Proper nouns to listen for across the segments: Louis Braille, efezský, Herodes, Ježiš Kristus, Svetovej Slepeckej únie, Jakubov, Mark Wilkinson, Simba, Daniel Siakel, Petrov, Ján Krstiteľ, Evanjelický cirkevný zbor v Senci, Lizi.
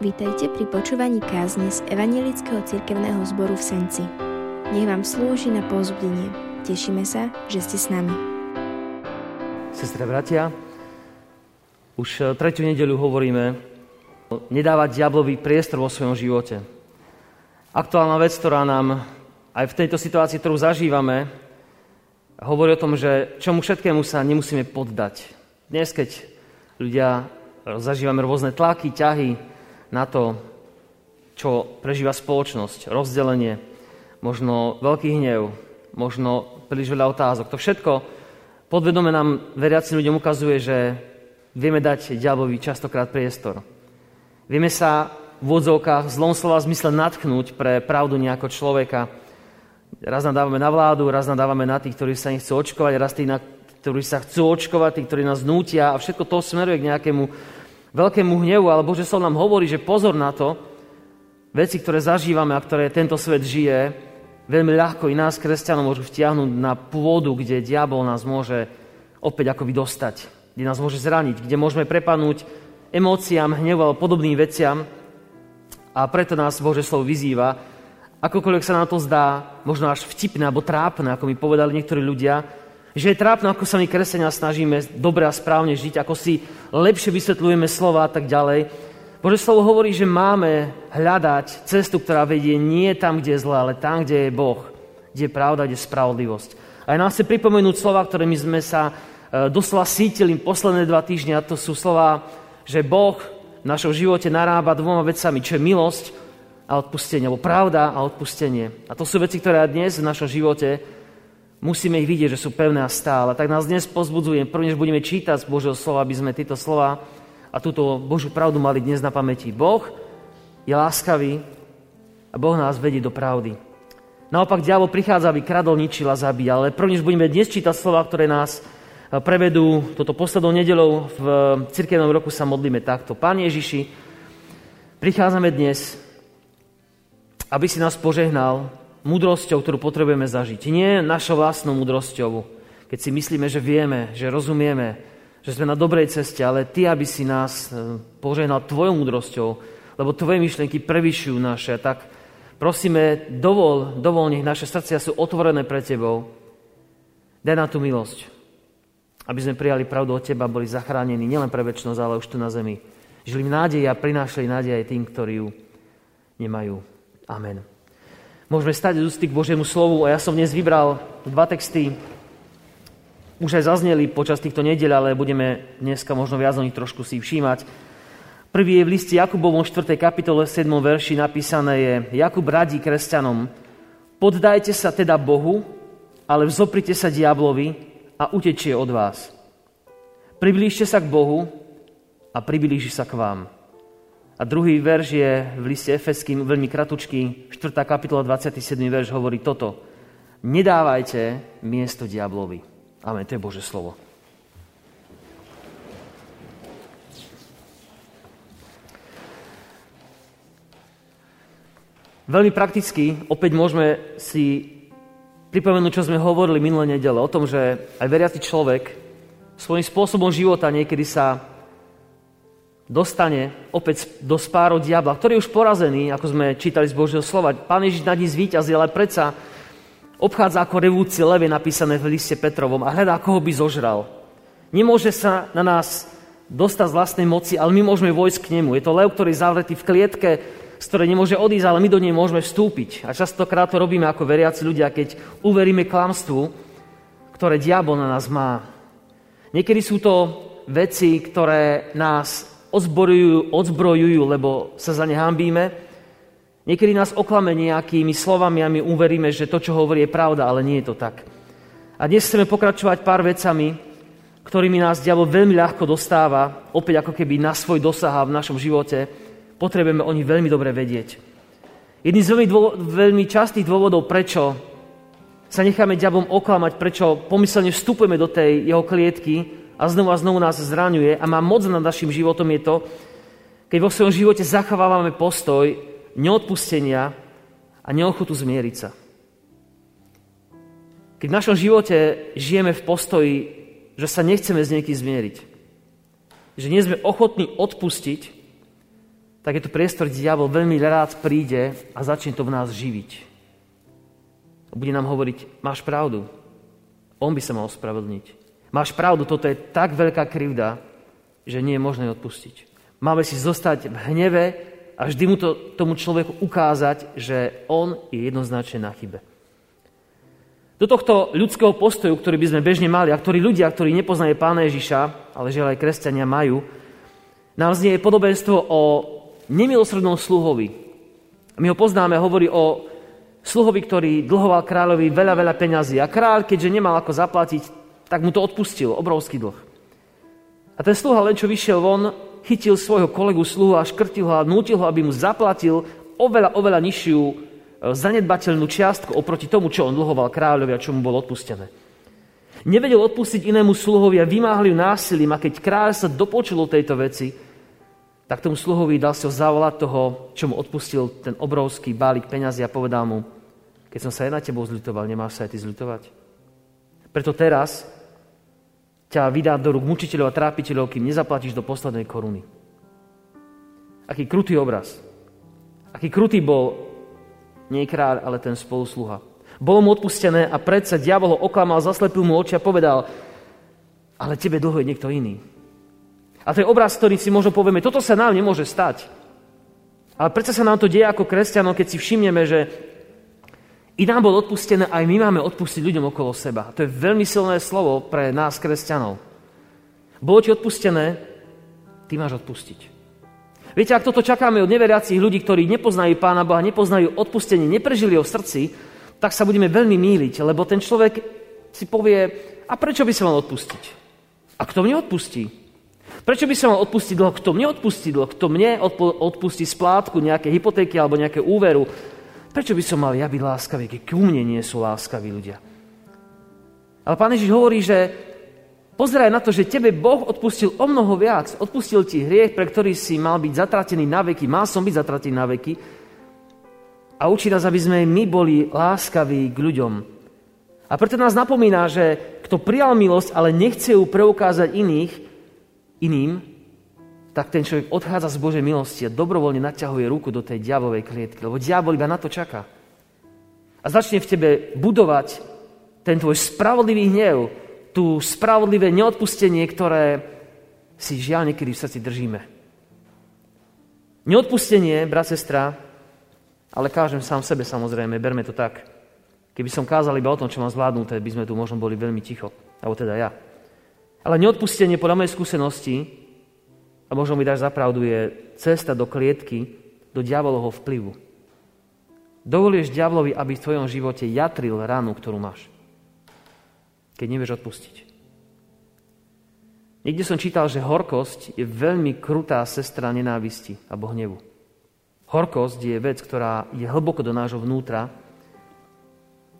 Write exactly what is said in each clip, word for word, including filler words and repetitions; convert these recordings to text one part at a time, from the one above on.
Vítajte pri počúvaní kázne z Evanjelického cirkevného zboru v Senci. Nech vám slúži na povzbudenie. Tešíme sa, že ste s nami. Sestre, bratia, už tretiu nedeľu hovoríme nedávať diablovi priestor vo svojom živote. Aktuálna vec, ktorá nám aj v tejto situácii, ktorú zažívame, hovorí o tom, že čomu všetkému sa nemusíme poddať. Dnes, keď ľudia zažívame rôzne tlaky, ťahy, na to, čo prežíva spoločnosť, rozdelenie, možno veľký hnev, možno príliš veľa otázok. To všetko podvedome nám veriacim ľuďom ukazuje, že vieme dať diablovi častokrát priestor. Vieme sa v odzovkách zlom slova zmysle natknúť pre pravdu nejako človeka. Raz nadávame na vládu, raz nadávame na tých, ktorí sa nechcú očkovať, raz tých, na ktorí sa chcú očkovať, tých, ktorí nás nútia a všetko to smeruje k nejakému veľkému hnevu, ale Božie slovo nám hovorí, že pozor na to, veci, ktoré zažívame a ktoré tento svet žije, veľmi ľahko i nás, kresťanov, môžu vtiahnuť na pôdu, kde diabol nás môže opäť akoby dostať, kde nás môže zraniť, kde môžeme prepadnúť emóciám, hnevu alebo podobným veciam a preto nás Božie slovo vyzýva. Akokoľvek sa nám to zdá, možno až vtipné alebo trápne, ako mi povedali niektorí ľudia, že je trápne, ako sa my kresťania snažíme dobre a správne žiť, ako si lepšie vysvetľujeme slova a tak ďalej. Božie slovo hovorí, že máme hľadať cestu, ktorá vedie nie tam, kde je zlá, ale tam, kde je Boh, kde je pravda, kde je spravodlivosť. A ja nám chcem pripomenúť slova, ktorými sme sa doslova sítili posledné dva týždne, a to sú slova, že Boh v našom živote narába dvoma vecami, čo je milosť a odpustenie, alebo pravda a odpustenie. A to sú veci, ktoré dnes v našom živote musíme ich vidieť, že sú pevné a stále. Tak nás dnes pozbudzujem, prvne, že budeme čítať z Božieho slova, aby sme tieto slova a túto Božiu pravdu mali dnes na pamäti. Boh je láskavý a Boh nás vedie do pravdy. Naopak diabol prichádza, aby kradol, ničil a zabíjal. Ale prvne, že budeme dnes čítať slova, ktoré nás prevedú toto poslednou nedeľou v cirkevnom roku, sa modlíme takto. Pane Ježiši, prichádzame dnes, aby si nás požehnal múdrosťou, ktorú potrebujeme zažiť. Nie našou vlastnou múdrosťou, keď si myslíme, že vieme, že rozumieme, že sme na dobrej ceste, ale Ty, aby si nás požehnal Tvojou múdrosťou, lebo Tvoje myšlienky prevyšujú naše. Tak prosíme, dovol, dovol, nech naše srdcia sú otvorené pre Tebou. Daj nám tú milosť, aby sme prijali pravdu od Teba, boli zachránení nielen pre večnosť, ale už tu na zemi. Žili v nádeji a prinášali nádej aj tým, ktorí ju nemajú. Amen. Môžeme stať z ústy k Božiemu slovu a ja som dnes vybral dva texty. Už aj zazneli počas týchto nedeľ, ale budeme dneska možno viac o nich trošku si všímať. Prvý je v liste Jakubovom štvrtej kapitole siedmom verši napísané je: Jakub radí kresťanom, poddajte sa teda Bohu, ale vzoprite sa diablovi a utečie od vás. Priblížte sa k Bohu a priblíži sa k vám. A druhý verš je v liste efeským veľmi kratučký, štvrtá kapitola dvadsiaty siedmy verš hovorí toto: Nedávajte miesto diablovi. Amen, to je Božie slovo. Veľmi prakticky opäť môžeme si pripomenúť, čo sme hovorili minulé nedele, o tom, že aj veriaci človek svojím spôsobom života niekedy sa dostane opäť do spáru diabla, ktorý je už porazený, ako sme čítali z Božieho slova. Pán Ježiš nad ním zvíťazil, ale predsa obchádza ako revúci lev, napísané v liste Petrovom, a hľadá, koho by zožral. Nemôže sa na nás dostať z vlastnej moci, ale my môžeme vojsť k nemu. Je to lev, ktorý je zavretý v klietke, z ktorej nemôže odísť, ale my do nej môžeme vstúpiť. A častokrát to robíme ako veriaci ľudia, keď uveríme klamstvu, ktoré diabol na nás má. Niekedy sú to veci, ktoré nás Odzbrojujú, odzbrojujú, lebo sa za ne hanbíme. Niekedy nás oklame nejakými slovami a my uveríme, že to, čo hovorí, je pravda, ale nie je to tak. A dnes chceme pokračovať pár vecami, ktorými nás diabol veľmi ľahko dostáva, opäť ako keby na svoj dosah v našom živote. Potrebujeme o nich veľmi dobre vedieť. Jedným z veľmi, dôvod, veľmi častých dôvodov, prečo sa necháme diablom oklamať, prečo pomyselne vstupujeme do tej jeho klietky, a znovu a znovu nás zraňuje a má moc nad našim životom, je to, keď vo svojom živote zachovávame postoj neodpustenia a neochutu zmieriť sa. Keď v našom živote žijeme v postoji, že sa nechceme s niekým zmieriť, že nie sme ochotní odpustiť, tak je to priestor, kde diabol veľmi rád príde a začne to v nás živiť. Bude nám hovoriť, máš pravdu. On by sa mal ospravedlniť. Máš pravdu, toto je tak veľká krivda, že nie je možné ju odpustiť. Máme si zostať v hneve a vždy mu to, tomu človeku ukázať, že on je jednoznačne na chybe. Do tohto ľudského postoju, ktorý by sme bežne mali a ktorí ľudia, ktorí nepoznajú Pána Ježiša, ale žiaľ aj kresťania majú, nám znie podobenstvo o nemilosrdnom sluhovi. My ho poznáme, hovorí o sluhovi, ktorý dlhoval kráľovi veľa, veľa peňazí. A kráľ, keďže nemal ako zaplatiť, tak mu to odpustil, obrovský dlh. A ten sluha len čo vyšiel von, chytil svojho kolegu sluhu a škrtil ho a nútil ho, aby mu zaplatil oveľa, oveľa nižšiu zanedbateľnú čiastku oproti tomu, čo on dlhoval kráľovi a čo mu bolo odpustené. Nevedel odpustiť inému sluhovi a vymáhal ju násilím, a keď kráľ sa dopočul o tejto veci, tak tomu sluhovi dal si ho zavolať toho, čo mu odpustil ten obrovský balík peňazí a povedal mu, keď som sa aj na tebou zľutoval, nemáš sa aj ty zľutovať? Preto teraz ťa vydá do rúk mučiteľov a trápiteľov, kým nezaplatíš do poslednej koruny. Aký krutý obraz. Aký krutý bol nie kráľ, ale ten spolusluha. Bolo mu odpustené a predsa diabol ho oklamal, zaslepil mu oči a povedal, ale tebe dlho je niekto iný. A to je obraz, ktorý si možno povieme, toto sa nám nemôže stať. Ale predsa sa nám to deje ako kresťanom, keď si všimneme, že i nám bolo odpustené, aj my máme odpustiť ľuďom okolo seba. A to je veľmi silné slovo pre nás, kresťanov. Bolo ti odpustené, ty máš odpustiť. Viete, ak toto čakáme od neveriacich ľudí, ktorí nepoznajú Pána Boha, nepoznajú odpustenie, neprežili ho v srdci, tak sa budeme veľmi mýliť, lebo ten človek si povie, a prečo by sa mal odpustiť? A kto mne odpustí? Prečo by sa mal odpustiť dlho? Kto mne odpustí dlho? Kto mne odpo- odpustí splátku nejaké hypotéky alebo nejaké úveru? Prečo by som mal ja byť láskavý, keď ku mne nie sú láskaví ľudia? Ale Pán Ježiš hovorí, že pozeraj na to, že tebe Boh odpustil o mnoho viac. Odpustil ti hriech, pre ktorý si mal byť zatratený na veky. Mal som byť zatratený na veky. A učí nás, aby sme my boli láskaví k ľuďom. A preto nás napomína, že kto prijal milosť, ale nechce ju preukázať iných, iným, tak ten človek odchádza z Božej milosti a dobrovoľne naťahuje ruku do tej diablovej klietky, lebo diabol iba na to čaká. A začne v tebe budovať ten tvoj spravodlivý hnev, tú spravodlivé neodpustenie, ktoré si žiaľ niekedy v srdci držíme. Neodpustenie, brat, sestra, ale kážem sám sebe samozrejme, berme to tak. Keby som kázal iba o tom, čo mám zvládnuté, by sme tu možno boli veľmi ticho, alebo teda ja. Ale neodpustenie podľa mojej skúsenosti, a možno mi dáš za pravdu, je cesta do klietky, do diaboloho vplyvu. Dovolíš diablovi, aby v tvojom živote jatril ránu, ktorú máš, keď nevieš odpustiť. Niekde som čítal, že horkosť je veľmi krutá sestra nenávisti alebo hnevu. Horkosť je vec, ktorá je hlboko do nášho vnútra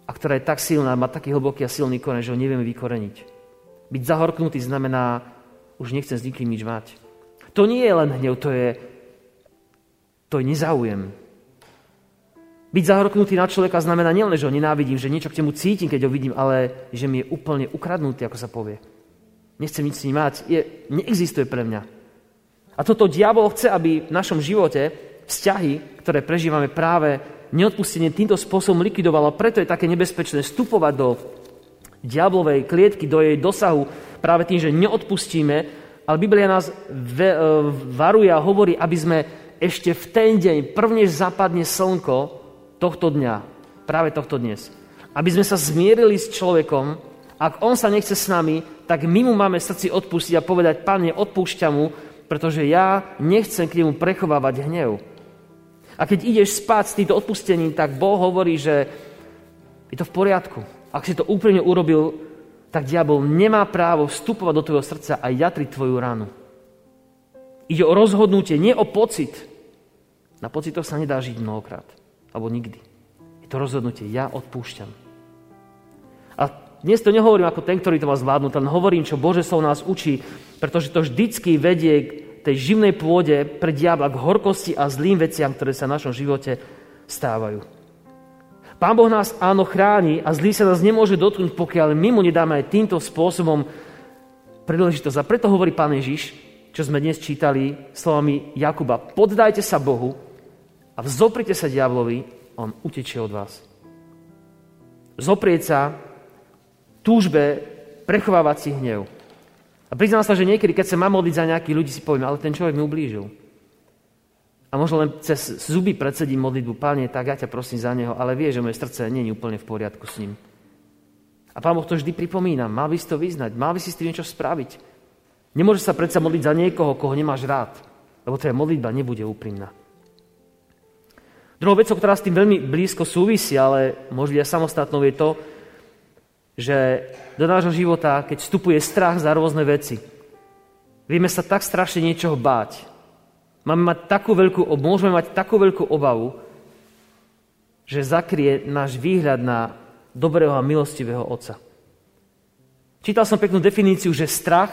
a ktorá je tak silná, má taký hlboký a silný koreň, že ho nevieme vykoreniť. Byť zahorknutý znamená, už nechcem s nikým nič mať. To nie je len hnev, to je, to je nezáujem. Byť zahrknutý na človeka znamená nielen, že ho nenávidím, že niečo k nemu cítim, keď ho vidím, ale že mi je úplne ukradnutý, ako sa povie. Nechcem nič s ním mať, je, neexistuje pre mňa. A toto diabol chce, aby v našom živote vzťahy, ktoré prežívame práve neodpustenie, týmto spôsobom likvidovalo. Preto je také nebezpečné vstupovať do diablovej klietky, do jej dosahu práve tým, že neodpustíme. Ale Biblia nás varuje a hovorí, aby sme ešte v ten deň, prvnež zapadne slnko, tohto dňa, práve tohto dnes. Aby sme sa zmierili s človekom, ak on sa nechce s nami, tak my mu máme srdci odpustiť a povedať, Pane, odpúšťa mu, pretože ja nechcem k nemu prechovávať hnev. A keď ideš spať s týmto odpustením, tak Boh hovorí, že je to v poriadku. Ak si to úprimne urobil, tak diabol nemá právo vstupovať do tvojho srdca a jatriť tvoju ranu. Ide o rozhodnutie, nie o pocit. Na pocitoch sa nedá žiť mnohokrát. Alebo nikdy. Je to rozhodnutie. Ja odpúšťam. A dnes to nehovorím ako ten, ktorý to má zvládnuť, len hovorím, čo Božie slovo nás učí, pretože to vždycky vedie k tej živnej pôde pre diabla, k horkosti a zlým veciam, ktoré sa v našom živote stávajú. Pán Boh nás áno chráni a zlý sa nás nemôže dotknúť, pokiaľ my mu nedáme aj týmto spôsobom príležitosť. A preto hovorí Pán Ježiš, čo sme dnes čítali slovami Jakuba. Poddajte sa Bohu a vzoprite sa diablovi, on utečie od vás. Zoprieť sa túžbe prechovávať si hnev. A priznám sa, že niekedy, keď sa mám modliť za nejakých ľudí, si poviem, ale ten človek mi ublížil. A možno len cez zuby predsedím modlitbu, Páne, tak ja ťa prosím za neho, ale vie, že moje srdce nie je úplne v poriadku s ním. A Pán Boh to vždy pripomína, mal by si to vyznať, mal by si s tým niečo spraviť. Nemôžeš sa predsa modliť za niekoho, koho nemáš rád, lebo tvoja modlitba nebude úprimná. Druhou vecou, ktorá s tým veľmi blízko súvisí, ale možno aj samostatnou, je to, že do nášho života, keď vstupuje strach za rôzne veci, vieme sa tak strašne niečoho báť. Máme mať takú veľkú, môžeme mať takú veľkú obavu, že zakrie náš výhľad na dobrého a milostivého Otca. Čítal som peknú definíciu, že strach,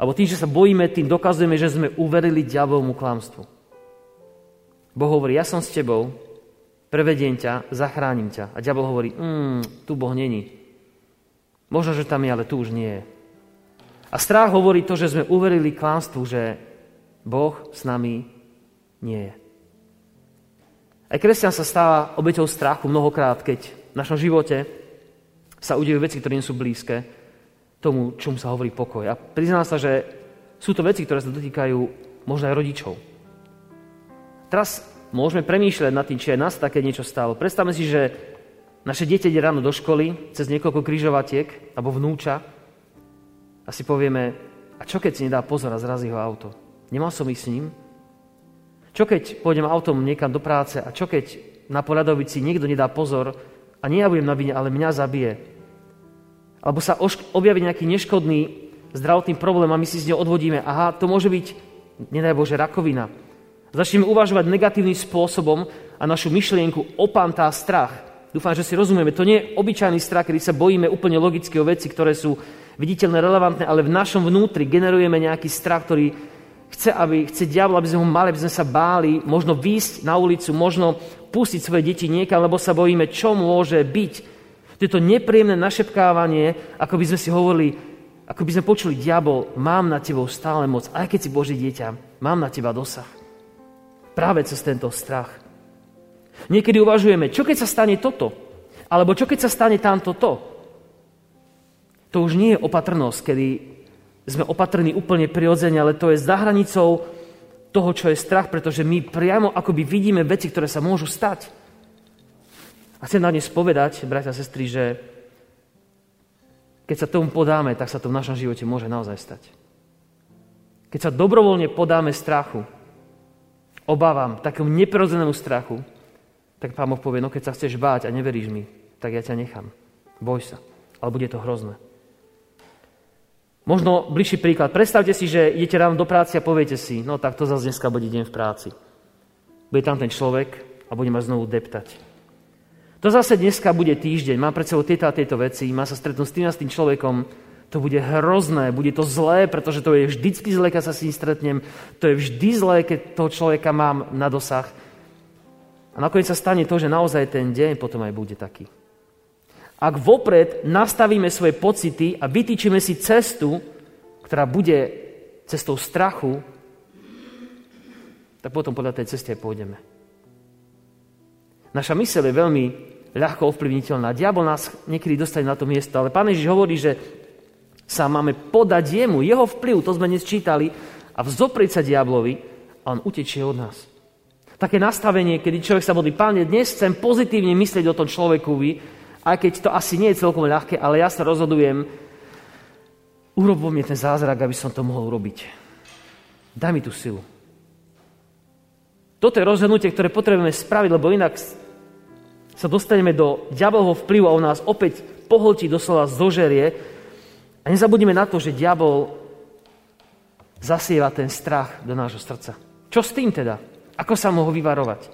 alebo tým, že sa bojíme, tým dokazujeme, že sme uverili diablovmu klamstvu. Boh hovorí, ja som s tebou, prevediem ťa, zachránim ťa. A diabol hovorí, mm, tu Boh není. Možno, že tam je, ale tu už nie je. A strach hovorí to, že sme uverili klamstvu, že Boh s nami nie je. Aj kresťan sa stáva obeťou strachu mnohokrát, keď v našom živote sa udejú veci, ktoré nie sú blízke tomu, čomu sa hovorí pokoj. A priznám sa, že sú to veci, ktoré sa dotýkajú možno aj rodičov. Teraz môžeme premýšľať nad tým, či aj nás také niečo stalo. Predstavme si, že naše dieťa ide ráno do školy cez niekoľko križovatiek alebo vnúča a si povieme, a čo keď si nedá pozor a zrazí ho auto? Nemal som ísť s ním? Čo keď pôjdem autom niekam do práce a čo keď na Poľadovici niekto nedá pozor a nie ja budem na vine, ale mňa zabije? Alebo sa ošk- objaví nejaký neškodný zdravotný problém a my si z neho odvodíme. Aha, to môže byť, nedaj Bože, rakovina. Začneme uvažovať negatívnym spôsobom a našu myšlienku opantá strach. Dúfam, že si rozumieme. To nie je obyčajný strach, kedy sa bojíme úplne logické veci, ktoré sú viditeľné, relevantné, ale v našom vnútri generujeme nejaký strach, ktorý Chce, aby, chce diabol, aby sme ho mali, aby sme sa báli, možno výjsť na ulicu, možno pustiť svoje deti niekam, lebo sa bojíme, čo môže byť. To je to nepríjemné našepkávanie, ako by sme si hovorili, ako by sme počuli, diabol, mám na tebou stále moc, aj keď si Boží dieťa, mám na teba dosah. Práve cez tento strach. Niekedy uvažujeme, čo keď sa stane toto? Alebo čo keď sa stane tamto to? To už nie je opatrnosť, kedy sme opatrní úplne prirodzene, ale to je za hranicou toho, čo je strach, pretože my priamo akoby vidíme veci, ktoré sa môžu stať. A chcem na dnes povedať, bratia a sestry, že keď sa tomu podáme, tak sa to v našom živote môže naozaj stať. Keď sa dobrovoľne podáme strachu, obávam, takému neprirodzenému strachu, tak Pán Boh povie, no keď sa chceš báť a neveríš mi, tak ja ťa nechám. Boj sa, ale bude to hrozné. Možno bližší príklad. Predstavte si, že idete ráno do práce a poviete si, no tak to zase dneska bude deň v práci. Bude tam ten človek a bude ma znovu deptať. To zase dneska bude týždeň, mám pred sebou tieto a tieto veci, má sa stretnúť s tým a s tým človekom, to bude hrozné, bude to zlé, pretože to je vždycky zlé, keď sa s ním stretnem, to je vždy zlé, keď toho človeka mám na dosah. A nakoniec sa stane to, že naozaj ten deň potom aj bude taký. Ak vopred nastavíme svoje pocity a vytýčime si cestu, ktorá bude cestou strachu, tak potom podľa tej cesty aj pôjdeme. Naša myseľ je veľmi ľahko ovplyvniteľná. Diabol nás niekedy dostane na to miesto, ale Pán Ježiš hovorí, že sa máme podať jemu, jeho vplyv, to sme dnes čítali, a vzoprieť sa diablovi a on utečie od nás. Také nastavenie, kedy človek sa modlí, Páne, dnes chcem pozitívne myslieť o tom človekovi, aj keď to asi nie je celkom ľahké, ale ja sa rozhodujem, urob vo mne ten zázrak, aby som to mohol urobiť. Daj mi tú silu. Toto je rozhodnutie, ktoré potrebujeme spraviť, lebo inak sa dostaneme do diablovho vplyvu a on nás opäť pohltí, doslova zožerie. A nezabudnime na to, že diabol zasieva ten strach do nášho srdca. Čo s tým teda? Ako sa mu ho vyvarovať?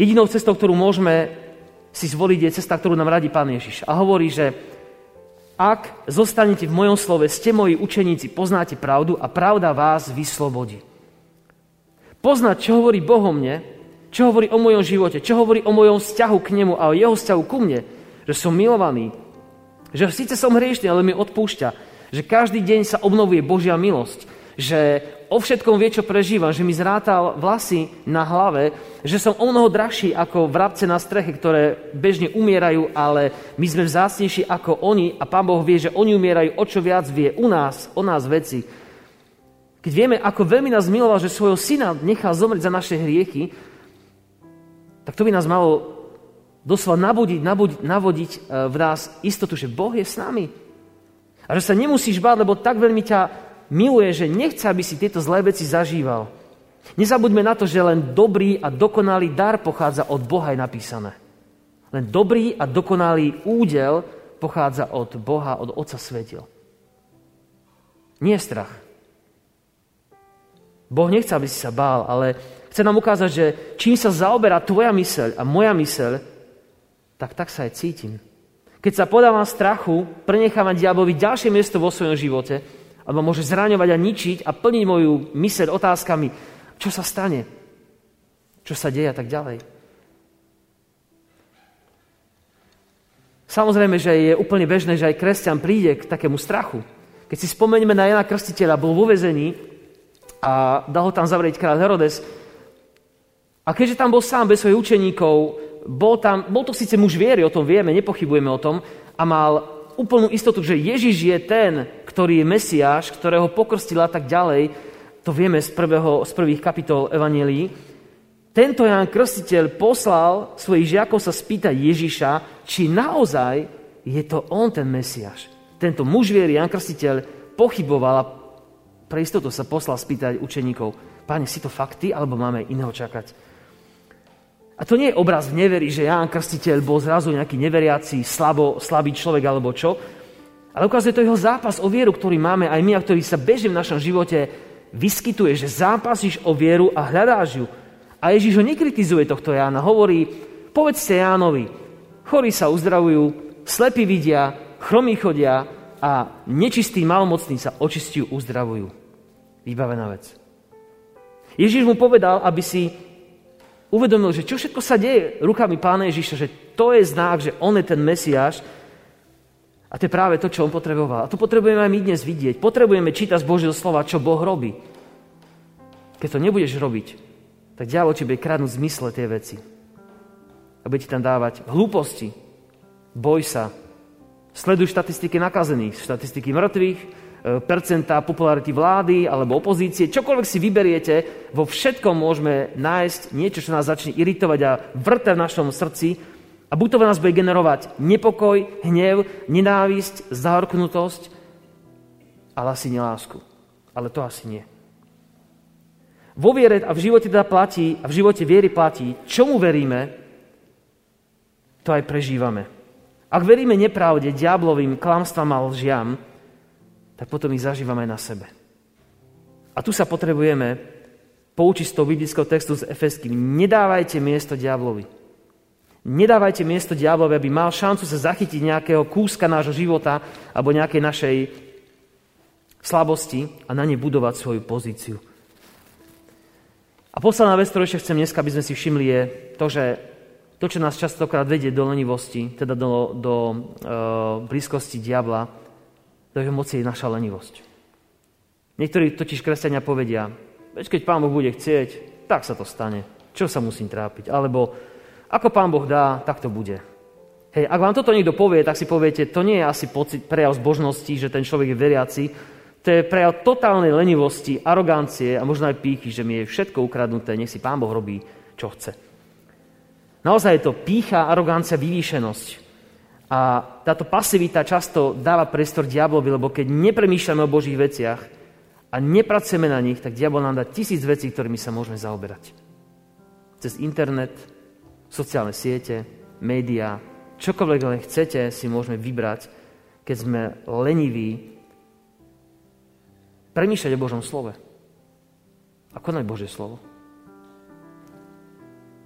Jedinou cestou, ktorú môžeme si zvoliť, je cesta, ktorú nám radí Pán Ježiš. A hovorí, že ak zostanete v mojom slove, ste moji učeníci, poznáte pravdu a pravda vás vyslobodí. Poznať, čo hovorí Boh o mne, čo hovorí o mojom živote, čo hovorí o mojom vzťahu k nemu a o jeho vzťahu ku mne, že som milovaný, že síce som hriešný, ale mi odpúšťa, Že každý deň sa obnovuje Božia milosť. Že o všetkom vie, čo prežívam. Že mi zrátal vlasy na hlave. Že som o mnoho drahší ako vrabce na streche, ktoré bežne umierajú, ale my sme vzácnejší ako oni. A Pán Boh vie, že oni umierajú, o čo viac vie u nás, o nás veci. Keď vieme, ako veľmi nás miloval, že svojho syna nechal zomrieť za naše hriechy, tak to by nás malo doslova navodiť, navodiť, navodiť v nás istotu, že Boh je s nami. A že sa nemusíš báť, lebo tak veľmi ťa miluje, že nechce, aby si tieto zlé veci zažíval. Nezabudme na to, že len dobrý a dokonalý dar pochádza od Boha, je napísané. Len dobrý a dokonalý údel pochádza od Boha, od Otca svetiel. Nie je strach. Boh nechce, aby si sa bál, ale chce nám ukázať, že čím sa zaoberá tvoja myseľ a moja myseľ, tak tak sa aj cítim. Keď sa podávam strachu, prenechávam diablovi ďalšie miesto vo svojom živote, alebo môže zraňovať a ničiť a plniť moju myseľ otázkami, čo sa stane, čo sa deje a tak ďalej. Samozrejme, že je úplne bežné, že aj kresťan príde k takému strachu. Keď si spomenieme na Jána Krstiteľa, bol vo väzení a dal ho tam zavrieť kráľ Herodes. A keďže tam bol sám bez svojich učeníkov, bol tam, bol to síce muž viery, o tom vieme, nepochybujeme o tom, a mal úplnú istotu, že Ježiš je ten, ktorý je Mesiáš, ktorého pokrstila a tak ďalej, to vieme z, prvého, z prvých kapitol Evanjelií. Tento Ján Krstiteľ poslal svojich žiakov sa spýtať Ježiša, či naozaj je to on ten Mesiáš. Tento muž viery, Ján Krstiteľ, pochyboval a pre istotu sa poslal spýtať učeníkov, Páne, si to fakty, alebo máme iného čakať? A to nie je obraz v neveri, že Ján Krstiteľ bol zrazu nejaký neveriaci, slabo, slabý človek alebo čo. Ale ukazuje to jeho zápas o vieru, ktorý máme aj my a ktorý sa bežne v našom živote vyskytuje, že zápasíš o vieru a hľadáš ju. A Ježíš ho nekritizuje tohto Jána. Hovorí, povedzte Jánovi, chorí sa uzdravujú, slepí vidia, chromí chodia a nečistí malomocní sa očistujú, uzdravujú. Vybavená vec. Ježíš mu povedal, aby si uvedomil, že čo všetko sa deje rukami Pána Ježiša, že to je znak, že on je ten Mesiáš a to je práve to, čo on potreboval. A to potrebujeme aj my dnes vidieť. Potrebujeme čítať z Božieho slova, čo Boh robí. Keď to nebudeš robiť, tak diabol ti bude kradnúť zmysle tie veci. A bude ti tam dávať hlúposti. Boj sa. Sleduj štatistiky nakazených, štatistiky mŕtvych, percentá popularity vlády alebo opozície, čokoľvek si vyberiete, vo všetkom môžeme nájsť niečo, čo nás začne iritovať a vrta v našom srdci a buď to v nás bude generovať nepokoj, hnev, nenávisť, zahorknutosť, ale asi nelásku. Ale to asi nie. Vo viere a v živote teda platí, a v živote viery platí, čomu veríme, to aj prežívame. Ak veríme nepravde, diablovým klamstvám a lžiam, tak potom ich zažívame aj na sebe. A tu sa potrebujeme poučiť z toho biblického textu z Efeským. Nedávajte miesto diablovi. Nedávajte miesto diablovi, aby mal šancu sa zachytiť nejakého kúska nášho života alebo nejakej našej slabosti a na ne budovať svoju pozíciu. A posledná vec, ktorú ešte chcem dneska, aby sme si všimli, je to, že to, čo nás častokrát vedie do lenivosti, teda do, do e, blízkosti diabla, do jeho moci je naša lenivosť. Niektorí totiž kresťania povedia, veď keď Pán Boh bude chcieť, tak sa to stane. Čo sa musím trápiť? Alebo ako Pán Boh dá, tak to bude. Hej, ak vám toto niekto povie, tak si poviete, to nie je asi pocit, prejav zbožnosti, že ten človek je veriaci. To je prejav totálnej lenivosti, arogancie a možno aj pýchy, že mi je všetko ukradnuté, nech si Pán Boh robí, čo chce. Naozaj je to pýcha, arogancia, vyvýšenosť. A táto pasivita často dáva priestor diablovi, lebo keď nepremýšľame o Božích veciach a nepracujeme na nich, tak diabol nám dá tisíc vecí, ktorými sa môžeme zaoberať. Cez internet, sociálne siete, médiá, čokoľvek len chcete, si môžeme vybrať, keď sme leniví, premýšľať o Božom slove. A konaj Božie slovo.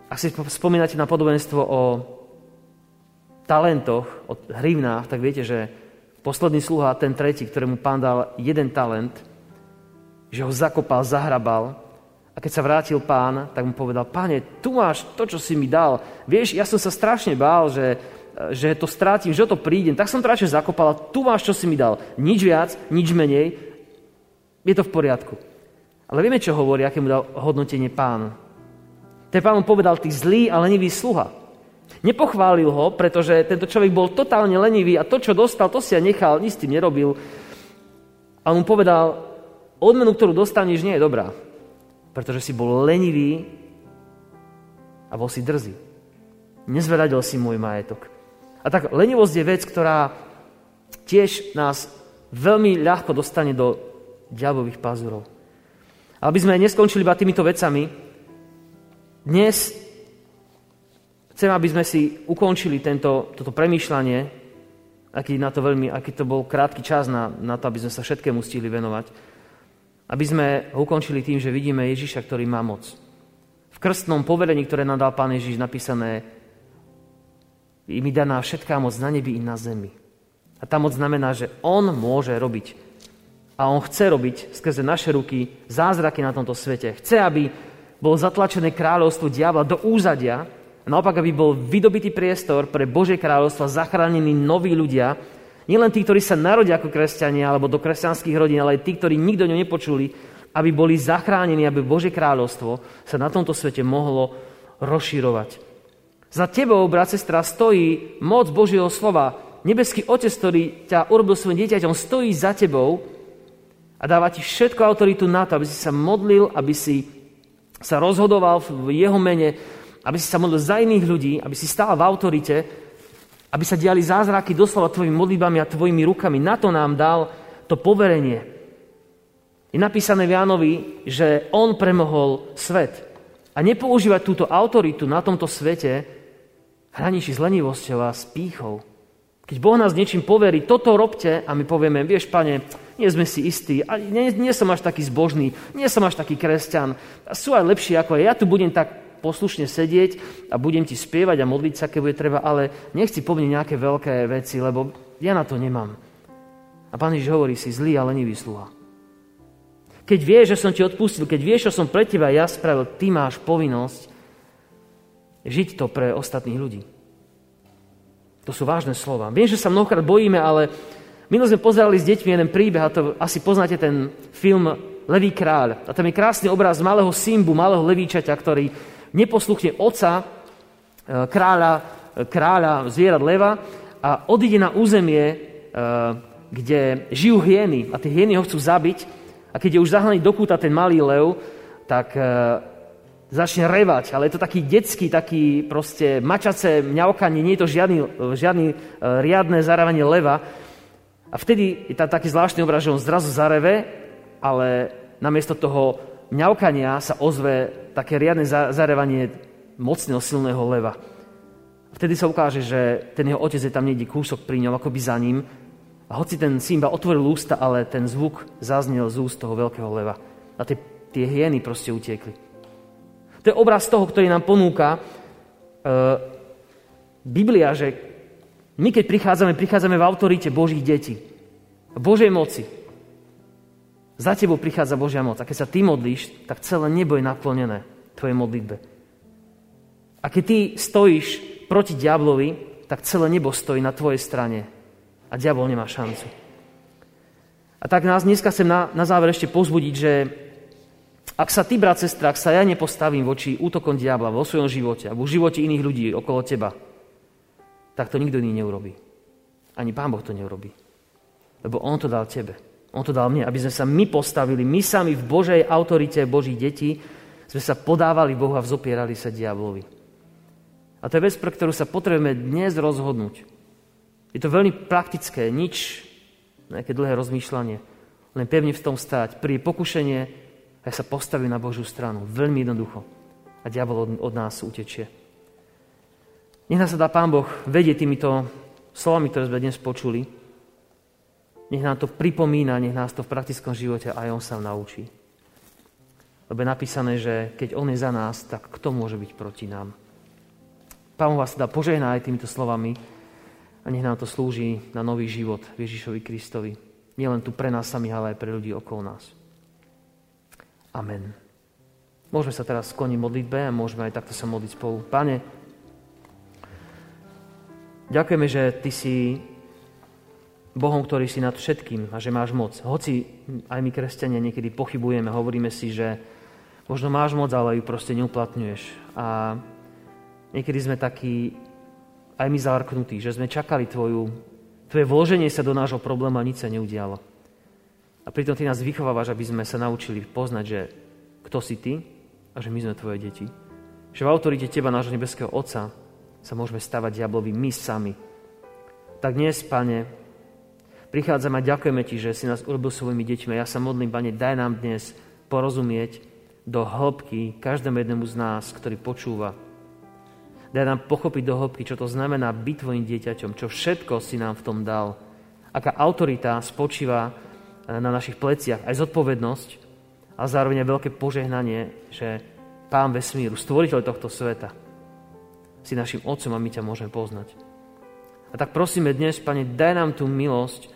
Ak si spomínate na podobenstvo o talentoch, o hrivnách, tak viete, že posledný sluha, ten tretí, ktorému Pán dal jeden talent, že ho zakopal, zahrabal a keď sa vrátil Pán, tak mu povedal, Pane, tu máš to, čo si mi dal. Vieš, ja som sa strašne bál, že že to strátim, že o to prídem, tak som to radšej zakopal a tu máš, čo si mi dal. Nič viac, nič menej. Je to v poriadku. Ale vieme, čo hovorí, aké mu dal hodnotenie Pán. Ten Pán mu povedal, ty zlý a lenivý sluha. Nepochválil ho, pretože tento človek bol totálne lenivý a to, čo dostal, to si ja nechal, nič s tým nerobil. A mu povedal, odmenu, ktorú dostaneš, nie je dobrá, pretože si bol lenivý a bol si drzý. Nezveradil si môj majetok. A tak lenivosť je vec, ktorá tiež nás veľmi ľahko dostane do diablových pazurov. Aby sme neskončili iba týmito vecami, dnes chcem, aby sme si ukončili tento, toto premýšľanie, aký, na to veľmi, aký to bol krátky čas na, na to, aby sme sa všetkému stihli venovať. Aby sme ho ukončili tým, že vidíme Ježiša, ktorý má moc. V krstnom poverení, ktoré nám dal Pán Ježiš, napísané i mi daná všetká moc na nebi i na zemi. A tá moc znamená, že on môže robiť. A on chce robiť skrze naše ruky zázraky na tomto svete. Chce, aby bolo zatlačené kráľovstvo diabla do úzadia. A naopak, aby bol vydobitý priestor pre Božie kráľovstvo, zachránení noví ľudia, nielen tí, ktorí sa narodia ako kresťania alebo do kresťanských rodín, ale aj tí, ktorí nikto ňo nepočuli, aby boli zachránení, aby Božie kráľovstvo sa na tomto svete mohlo rozširovať. Za tebou, brat, sestra, stojí moc Božieho slova. Nebeský Otec, ktorý ťa urobil svojim dieťaťom, stojí za tebou a dáva ti všetko autoritu na to, aby si sa modlil, aby si sa rozhodoval v jeho mene, aby si sa modlil za iných ľudí, aby si stál v autorite, aby sa diali zázraky doslova tvojimi modlitbami a tvojimi rukami. Na to nám dal to poverenie. Je napísané v Jánovi, že on premohol svet. A nepoužívať túto autoritu na tomto svete hraničí s lenivosťou a s pýchou. Keď Boh nás niečím poverí, toto robte, a my povieme, vieš, Pane, nie sme si istí, a nie, nie som až taký zbožný, nie som až taký kresťan, a sú aj lepší ako ja, ja tu budem tak poslušne sedieť a budem ti spievať a modliť sa, keď bude treba, ale nechci po mne nejaké veľké veci, lebo ja na to nemám. A Pán Ježiš hovorí, si zlý a lenivý sluha. Keď vieš, že som ti odpustil, keď vieš, čo som pre teba ja spravil, ty máš povinnosť žiť to pre ostatných ľudí. To sú vážne slova. Viem, že sa mnohokrát bojíme, ale minul sme pozerali s deťmi jeden príbeh, a to asi poznáte ten film Levý kráľ. A tam je krásny obraz malého Simbu, malého levíčaťa, ktorý neposluchne oca, kráľa, kráľa zvierat leva a odíde na územie, kde žijú hyeny. A tie hyeny ho chcú zabiť. A keď je už zahlaný do kúta ten malý lev, tak začne revať. Ale je to taký detský, taký proste mačace mňaukanie. Nie je to žiadny, žiadny riadne zarávanie leva. A vtedy je tam taký zvláštny obraz, že on zrazu zareve, ale namiesto toho mňaukania sa ozve také riadne zarevanie mocného, silného leva. Vtedy sa ukáže, že ten jeho otec je tam niekde kúsok pri ňom, akoby za ním. A hoci ten Simba otvoril ústa, ale ten zvuk zaznel z úst toho veľkého leva. A tie, tie hyeny proste utiekli. To je obraz toho, ktorý nám ponúka e, Biblia, že my keď prichádzame, prichádzame v autorite Božích detí. Božej moci. Za tebou prichádza Božia moc. A keď sa ty modlíš, tak celé nebo je naplnené tvojej modlitbe. A keď ty stojíš proti diablovi, tak celé nebo stojí na tvojej strane. A diabol nemá šancu. A tak nás dneska chcem na, na záver ešte pozbudiť, že ak sa ty, brat, sestra, ak sa ja nepostavím voči útokom diabla vo svojom živote alebo v živote iných ľudí okolo teba, tak to nikto iný neurobí. Ani Pán Boh to neurobí. Lebo on to dal tebe. On to dal mne, aby sme sa my postavili, my sami v Božej autorite, Božích detí, sme sa podávali Bohu a vzopierali sa diablovi. A to je vec, pre ktorú sa potrebujeme dnes rozhodnúť. Je to veľmi praktické, nič, nejaké dlhé rozmýšľanie. Len pevne v tom stáť. Príde pokušenie a ja sa postavím na Božiu stranu. Veľmi jednoducho. A diabol od, od nás utečie. Nech nás sa dá Pán Boh vedie týmito slovami, ktoré sme dnes počuli. Nech nám to pripomína, nech nás to v praktickom živote aj on sám naučí. Lebo je napísané, že keď on je za nás, tak kto môže byť proti nám? Pán vás teda požehná aj týmito slovami a nech nám to slúži na nový život Ježišovi Kristovi. Nielen tu pre nás sami, ale aj pre ľudí okolo nás. Amen. Môžeme sa teraz skloniť modlitbe a môžeme aj takto sa modliť spolu. Pane, Ďakujeme, že Ty si Bohom, ktorý si nad všetkým a že máš moc. Hoci aj my, kresťania, niekedy pochybujeme, hovoríme si, že možno máš moc, ale ju proste neuplatňuješ. A niekedy sme takí aj my zárknutí, že sme čakali tvoju, tvoje vloženie sa do nášho problému a nič sa neudialo. A pritom Ty nás vychovávaš, aby sme sa naučili poznať, že kto si Ty a že my sme Tvoje deti. Že v autorite Teba, nášho nebeského Otca, sa môžeme stavať diablovi my sami. Tak dnes, Pane, prichádzame a ďakujeme Ti, že si nás urobil svojimi deťmi. Ja sa modlím, Pane, daj nám dnes porozumieť do hĺbky každému jednému z nás, ktorý počúva. Daj nám pochopiť do hĺbky, čo to znamená byť Tvojim dieťaťom, čo všetko si nám v tom dal. Aká autorita spočíva na našich pleciach, aj zodpovednosť, ale zároveň aj veľké požehnanie, že Pán vesmíru, stvoriteľ tohto sveta, si našim Otcom a my Ťa môžeme poznať. A tak prosíme dnes, Pane, daj nám tú milosť,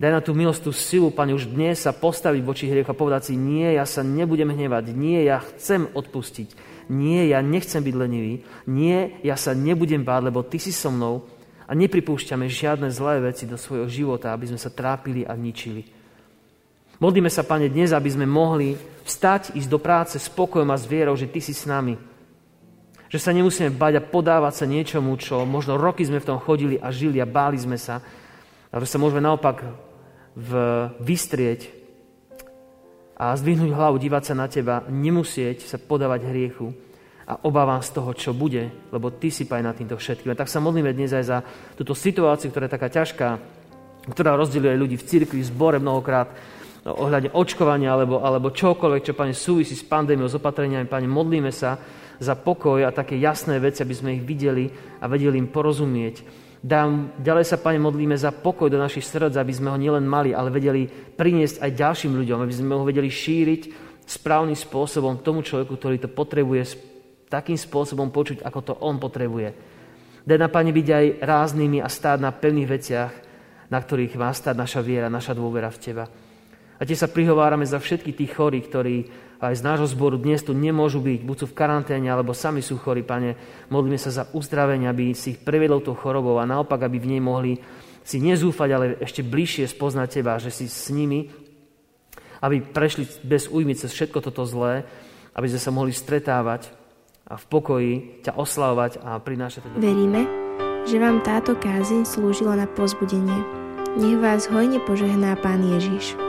daj na tú milosť, tú silu, Pane, už dnes sa postaviť voči hriechu a povedať si, nie, ja sa nebudem hnevať, nie, ja chcem odpustiť, nie, ja nechcem byť lenivý, nie, ja sa nebudem báť, lebo Ty si so mnou a nepripúšťame žiadne zlé veci do svojho života, aby sme sa trápili a ničili. Modlíme sa, Pane, dnes, aby sme mohli vstať, ísť do práce s pokojom a s vierou, že Ty si s nami. Že sa nemusíme báť a podávať sa niečomu, čo možno roky sme v tom chodili a žili a báli sme sa, a že sa môžeme naopak V, vystrieť a zdvihnúť hlavu, dívať sa na Teba, nemusieť sa podávať hriechu a obávam z toho, čo bude, lebo Ty si, Pane, nad týmto všetkým. A tak sa modlíme dnes aj za túto situáciu, ktorá je taká ťažká, ktorá rozdeľuje ľudí v cirkvi, v zbore mnohokrát, ohľadne očkovania alebo, alebo čokoľvek, čo, Pane, súvisí s pandémiou, s opatreniami. Pane, modlíme sa za pokoj a také jasné veci, aby sme ich videli a vedeli im porozumieť. Dám, ďalej sa, Pane, modlíme za pokoj do našich srdc, aby sme ho nielen mali, ale vedeli priniesť aj ďalším ľuďom, aby sme ho vedeli šíriť správnym spôsobom tomu človeku, ktorý to potrebuje, takým spôsobom počuť, ako to on potrebuje. Daj na, Pane, byť aj ráznými a stáť na pevných veciach, na ktorých má stáť naša viera, naša dôvera v Teba. A Te sa prihovárame za všetky tých chorí, ktorí aj z nášho zboru dnes tu nemôžu byť, buď sú v karanténe, alebo sami sú chorí, Pane. Modlíme sa za uzdravenie, aby si ich prevedlo tou chorobou a naopak, aby v nej mohli si nezúfať, ale ešte bližšie spoznať Teba, že si s nimi, aby prešli bez újmy cez všetko toto zlé, aby sme sa mohli stretávať a v pokoji Ťa oslavovať a prinášať. Veríme, že vám táto kázeň slúžila na pozbudenie. Nech vás hojne požehná Pán Ježiš.